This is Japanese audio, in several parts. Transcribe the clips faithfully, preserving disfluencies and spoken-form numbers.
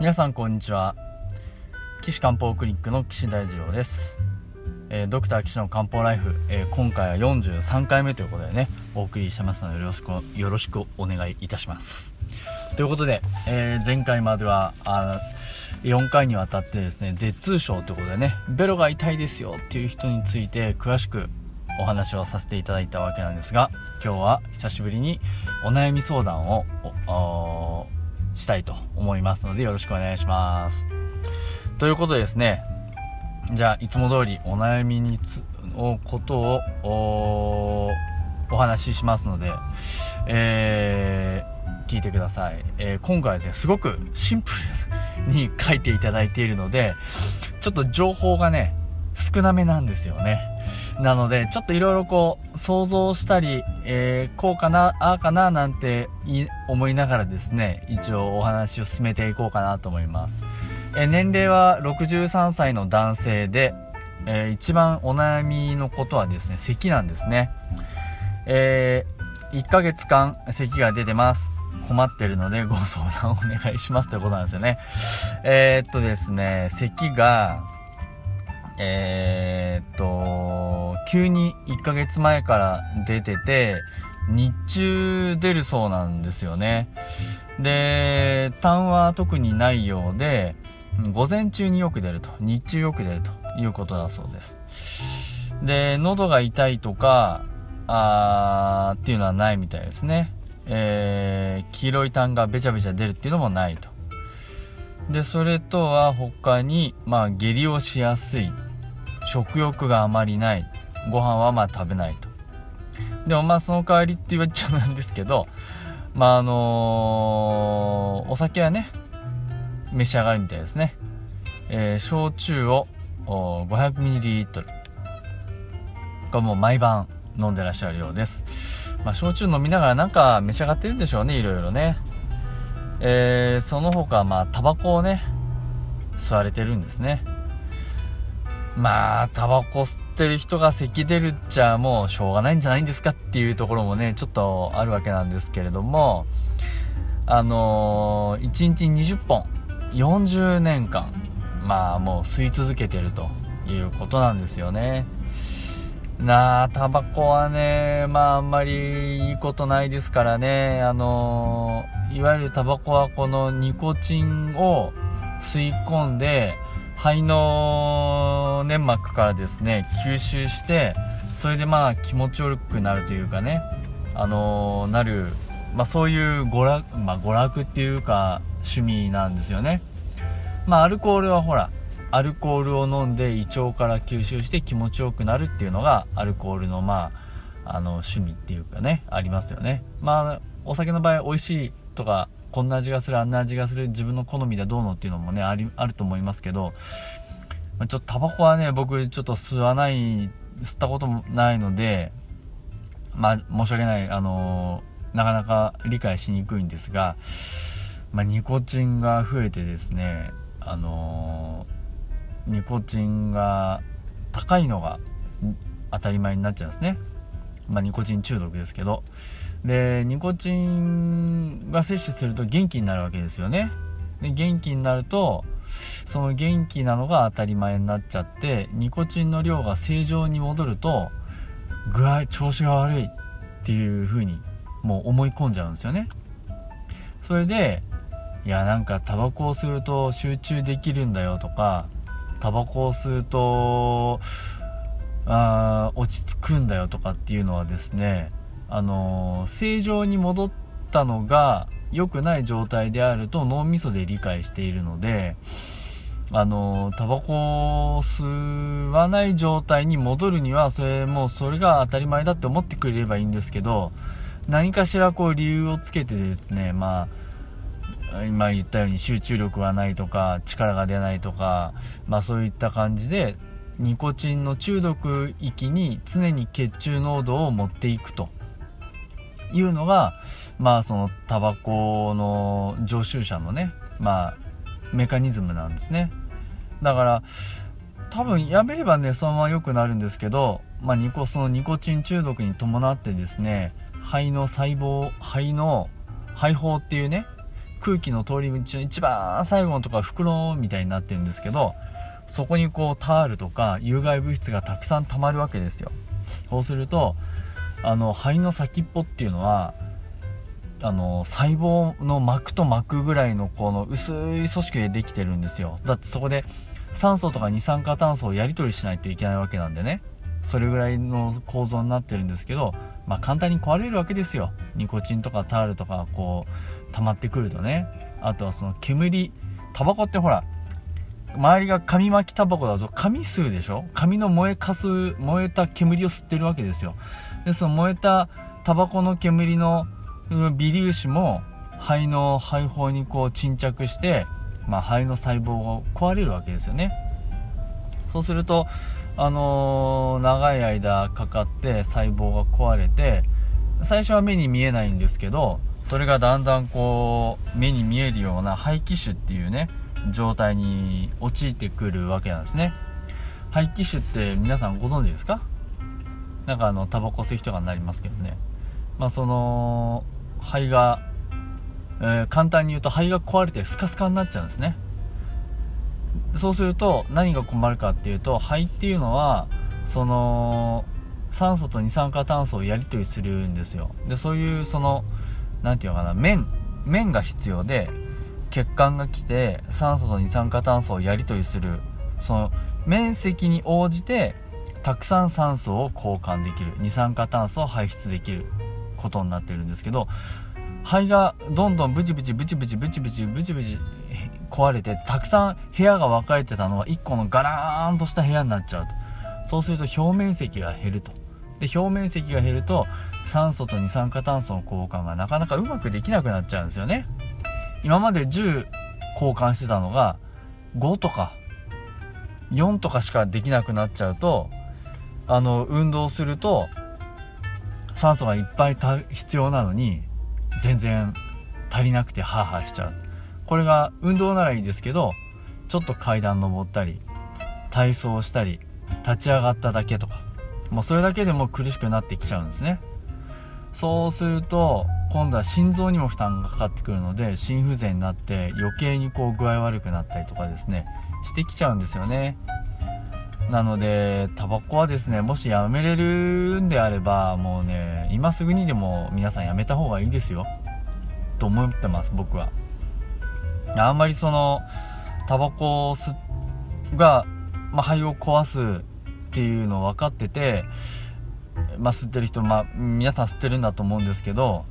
皆さんこんにちは。岸漢方クリニックの岸大二郎です。えー、ドクター岸の漢方ライフ、えー、今回はよんじゅうさんかいめということでね、お送りしてますのでよろしくよろしくお願いいたします。ということで、えー、前回まではあよんかいにわたってですね、舌痛症ということでね、ベロが痛いですよっていう人について詳しくお話をさせていただいたわけなんですが、今日は久しぶりにお悩み相談をおしたいと思いますのでよろしくお願いします。ということでですね、じゃあいつも通りお悩みにつのことを お, お話ししますので、えー、聞いてください。えー、今回はですね、すごくシンプルに書いていただいているので、ちょっと情報がね少なめなんですよね。なのでちょっといろいろこう想像したり、えー、こうかなああかななんてい思いながらですね、一応お話を進めていこうかなと思います。えー、年齢はろくじゅうさんさいの男性で、えー、一番お悩みのことはですね、咳なんですね。えー、いっかげつかん咳が出てます。困ってるのでご相談お願いしますということなんですよね。えー、っとですね咳がえー、っと急にいっかげつまえから出てて、日中出るそうなんですよね。で、痰は特にないようで、午前中によく出ると、日中よく出るということだそうです。で、喉が痛いとかあーっていうのはないみたいですね。えー、黄色い痰がべちゃべちゃ出るっていうのもないと。で、それとは他に、まあ、下痢をしやすい、食欲があまりない、ご飯はまあ食べないと。でもまあその代わりって言われちゃうんですけど、まああのー、お酒はね召し上がるみたいですね。えー、焼酎を ごひゃくミリリットル これもう毎晩飲んでらっしゃるようです。まあ、焼酎飲みながらなんか召し上がってるんでしょうね、いろいろね。えー、その他まあタバコをね吸われてるんですね。まあタバコ吸ってる人が咳出るっちゃもうしょうがないんじゃないんですかっていうところもねちょっとあるわけなんですけれども、あのー、いちにちにじゅっぽんよんじゅうねんかんまあもう吸い続けてるということなんですよね。なあ、タバコはねまああんまりいいことないですからね。あのー、いわゆるタバコはこのニコチンを吸い込んで肺の粘膜からですね吸収して、それでまあ気持ち悪くなるというかね、あのー、なる、まあ、そういう娯楽、まあ、娯楽っていうか趣味なんですよね。まあアルコールはほらアルコールを飲んで胃腸から吸収して気持ちよくなるっていうのがアルコールのまああの趣味っていうかね、ありますよね。まあお酒の場合美味しいとかこんな味がするあんな味がする自分の好みだどうのっていうのもね あ, りあると思いますけど、ちょっとタバコはね僕ちょっと吸わない吸ったこともないので、まあ申し訳ない、あのー、なかなか理解しにくいんですが、まあ、ニコチンが増えてですね、あのーニコチンが高いのが当たり前になっちゃうんですね。まあニコチン中毒ですけど、でニコチンが摂取すると元気になるわけですよね。で元気になるとその元気なのが当たり前になっちゃって、ニコチンの量が正常に戻ると具合調子が悪いっていう風にもう思い込んじゃうんですよね。それでいやなんかタバコを吸うと集中できるんだよとか、タバコを吸うとあ落ち着くんだよとかっていうのはですね、あのー、正常に戻ったのが良くない状態であると脳みそで理解しているので、あのー、タバコを吸わない状態に戻るにはそれもうそれが当たり前だって思ってくれればいいんですけど、何かしらこう理由をつけてですね、まあ今言ったように集中力がないとか力が出ないとか、まあそういった感じでニコチンの中毒域に常に血中濃度を持っていくというのが、まあそのタバコの常習者のね、まあメカニズムなんですね。だから多分やめればねそのまま良くなるんですけど、まあニコそのニコチン中毒に伴ってですね、肺の細胞肺の肺胞っていうね空気の通り道の一番最後のところは袋みたいになってるんですけど、そこにこうタールとか有害物質がたくさん溜まるわけですよ。そうするとあの肺の先っぽっていうのはあの細胞の膜と膜ぐらいのこの薄い組織でできてるんですよ。だってそこで酸素とか二酸化炭素をやり取りしないといけないわけなんでね、それぐらいの構造になってるんですけど、まあ簡単に壊れるわけですよ。ニコチンとかタールとかこう溜まってくるとね。あとはその煙、タバコってほら周りが紙巻きタバコだと紙吸うでしょ。紙の燃えかす燃えた煙を吸ってるわけですよ。でその燃えたタバコの煙の微粒子も肺の肺胞にこう沈着して、まあ、肺の細胞が壊れるわけですよね。そうするとあのー、長い間かかって細胞が壊れて、最初は目に見えないんですけど、それがだんだんこう目に見えるような肺気腫っていうね状態に陥ってくるわけなんですね。肺気腫って皆さんご存知ですか？なんかあのタバコ吸う人がなりますけどね、まあその肺が、えー、簡単に言うと肺が壊れてスカスカになっちゃうんですね。そうすると何が困るかっていうと、肺っていうのはその酸素と二酸化炭素をやり取りするんですよ。でそういうそのなんていうのかな、面面が必要で、血管が来て酸素と二酸化炭素をやり取りする、その面積に応じてたくさん酸素を交換できる、二酸化炭素を排出できることになってるんですけど、肺がどんどんブチブチブチブチブチブチブチブチ壊れて、たくさん部屋が分かれてたのがいっこのガラーンとした部屋になっちゃうと。そうすると表面積が減ると。で表面積が減ると酸素と二酸化炭素の交換がなかなかうまくできなくなっちゃうんですよね。今までじゅう交換してたのがごとかよんとかしかできなくなっちゃうと、あの運動すると酸素がいっぱい必要なのに全然足りなくてハーハーしちゃう。これが運動ならいいですけど、ちょっと階段登ったり体操したり立ち上がっただけとか、もうそれだけでも苦しくなってきちゃうんですね。そうすると今度は心臓にも負担がかかってくるので、心不全になって余計にこう具合悪くなったりとかですねしてきちゃうんですよね。なのでタバコはですね、もしやめれるんであればもうね今すぐにでも皆さんやめた方がいいですよと思ってます、僕は。あんまりそのタバコが、まあ、肺を壊すっていうのを分かってて、まあ、吸ってる人、まあ、皆さん吸ってるんだと思うんですけど、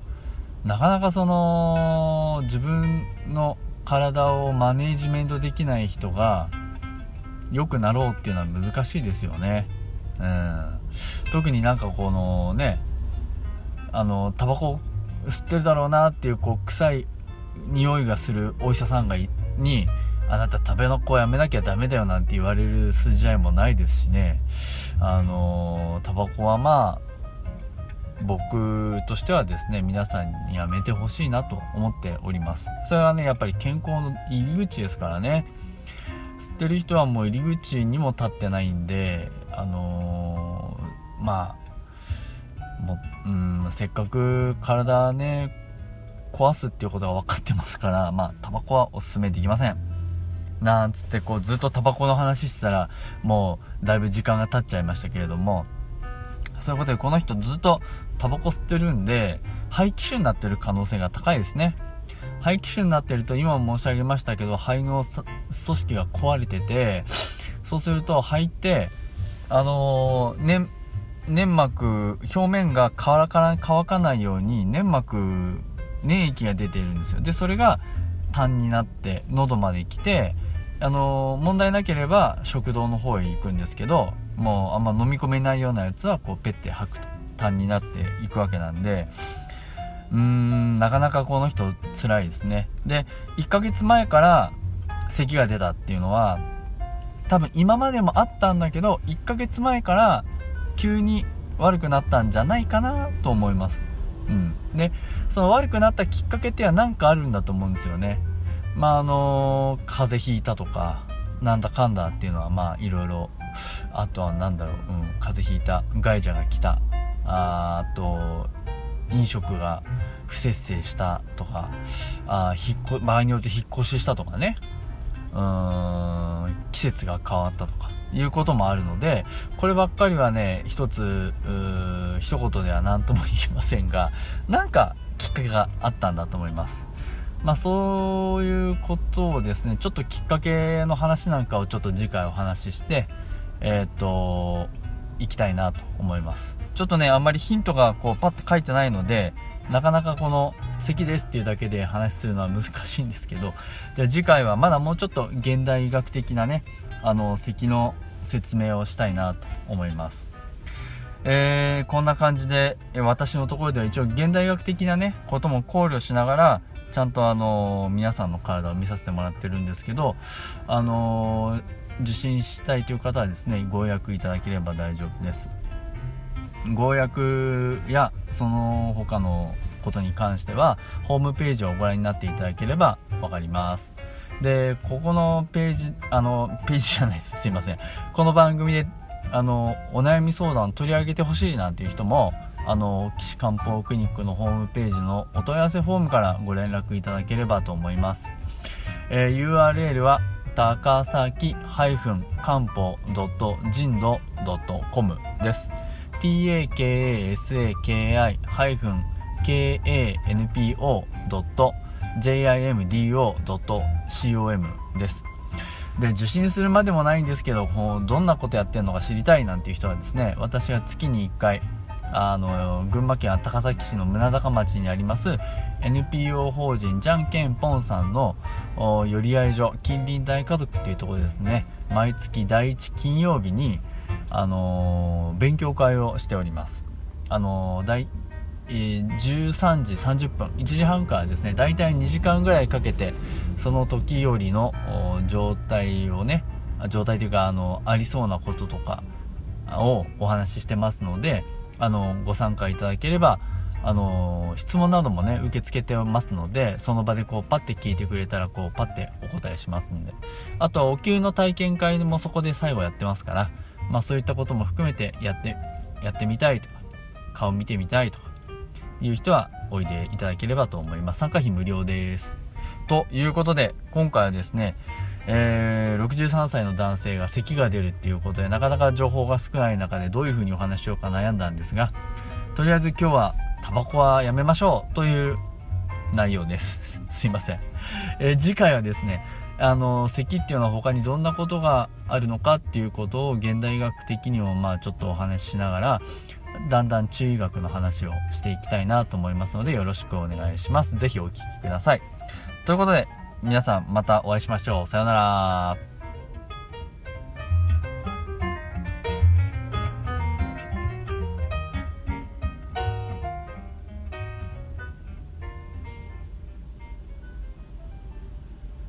なかなかその自分の体をマネージメントできない人が良くなろうっていうのは難しいですよね。うん、特になんかこのね、あのタバコ吸ってるだろうなっていうこう臭い匂いがするお医者さんがいにあなたタバコやめなきゃダメだよなんて言われる筋合いもないですしね。あのタバコはまあ僕としてはですね、皆さんにやめてほしいなと思っております。それはねやっぱり健康の入り口ですからね。吸ってる人はもう入り口にも立ってないんで、あのー、まあもう、うん、せっかく体ね壊すっていうことが分かってますから、まあタバコはおすすめできません。なんつってこうずっとタバコの話してたらもうだいぶ時間が経っちゃいましたけれども、そういうことでこの人ずっとタバコ吸ってるんで肺気腫になってる可能性が高いですね。肺気腫になってると今も申し上げましたけど、肺の組織が壊れてて、そうすると肺ってあのー、粘粘膜表面が乾か乾かないように粘膜粘液が出てるんですよ。でそれが痰になって喉まで来て、あのー、問題なければ食道の方へ行くんですけど、もうあんま飲み込めないようなやつはこうペッて吐くと痰になっていくわけなんで、うーんなかなかこの人つらいですね。でいっかげつまえから咳が出たっていうのは多分今までもあったんだけど、いっかげつまえから急に悪くなったんじゃないかなと思います、うん、でその悪くなったきっかけっては何かあるんだと思うんですよね。まああのー、風邪ひいたとかなんだかんだっていうのはまあいろいろ、あとはなんだろう、うん、風邪ひいた、ガイジャが来た、あーと飲食が不節制したとか、あ引っ越場合によって引っ越ししたとかね、うーん季節が変わったとかいうこともあるので、こればっかりはね一つ一言では何とも言えませんが、なんかきっかけがあったんだと思います。まあそういうことをですね、ちょっときっかけの話なんかをちょっと次回お話ししてえっといきたいなと思います。ちょっとねあんまりヒントがこうパッと書いてないので、なかなかこの席ですっていうだけで話するのは難しいんですけど、じゃあ次回はまだもうちょっと現代医学的なね、あの席の説明をしたいなと思います。えー、こんな感じで私のところでは一応現代医学的なねことも考慮しながらちゃんとあの皆さんの体を見させてもらってるんですけど、あの受診したいという方はですねご予約いただければ大丈夫です。ご予約やその他のことに関してはホームページをご覧になっていただければわかります。でここのページあのページじゃないですすいませんこの番組であのお悩み相談取り上げてほしいなんていう人も、あの岸漢方クリニックのホームページのお問い合わせフォームからご連絡いただければと思います。えー、ユーアールエル は高崎かんぽうじんどう ドット コム です。 タカサキ カンポ ジム ドット コム です。で受診するまでもないんですけど、どんなことやってるのか知りたいなんていう人はですね、私が月にいっかいあの群馬県高崎市の村高町にあります エヌピーオー 法人じゃんけんぽんさんの寄り合い所近隣大家族というところでですね、毎月だいいち金曜日にあの勉強会をしております。あのだいじゅうさんじさんじゅっぷんいちじはんからですね、だいたいにじかんぐらいかけてその時よりの状態をね状態というか あのありそうなこととかをお話ししてますので、あのご参加いただければ、あの質問などもね受け付けてますので、その場でこうパッて聞いてくれたらこうパッてお答えしますので、あとはお灸の体験会もそこで最後やってますから、まあ、そういったことも含めてやってやってみたいとか顔見てみたいとかいう人はおいでいただければと思います。参加費無料です。ということで今回はですね、えー、ろくじゅうさんさいの男性が咳が出るっていうことで、なかなか情報が少ない中でどういうふうにお話ししようか悩んだんですが、とりあえず今日はタバコはやめましょうという内容です。すいません、えー、次回はですね、あの咳っていうのは他にどんなことがあるのかっていうことを現代医学的にもまあちょっとお話ししながら、だんだん中医学の話をしていきたいなと思いますので、よろしくお願いします。ぜひお聞きください。ということで皆さんまたお会いしましょう。さようなら。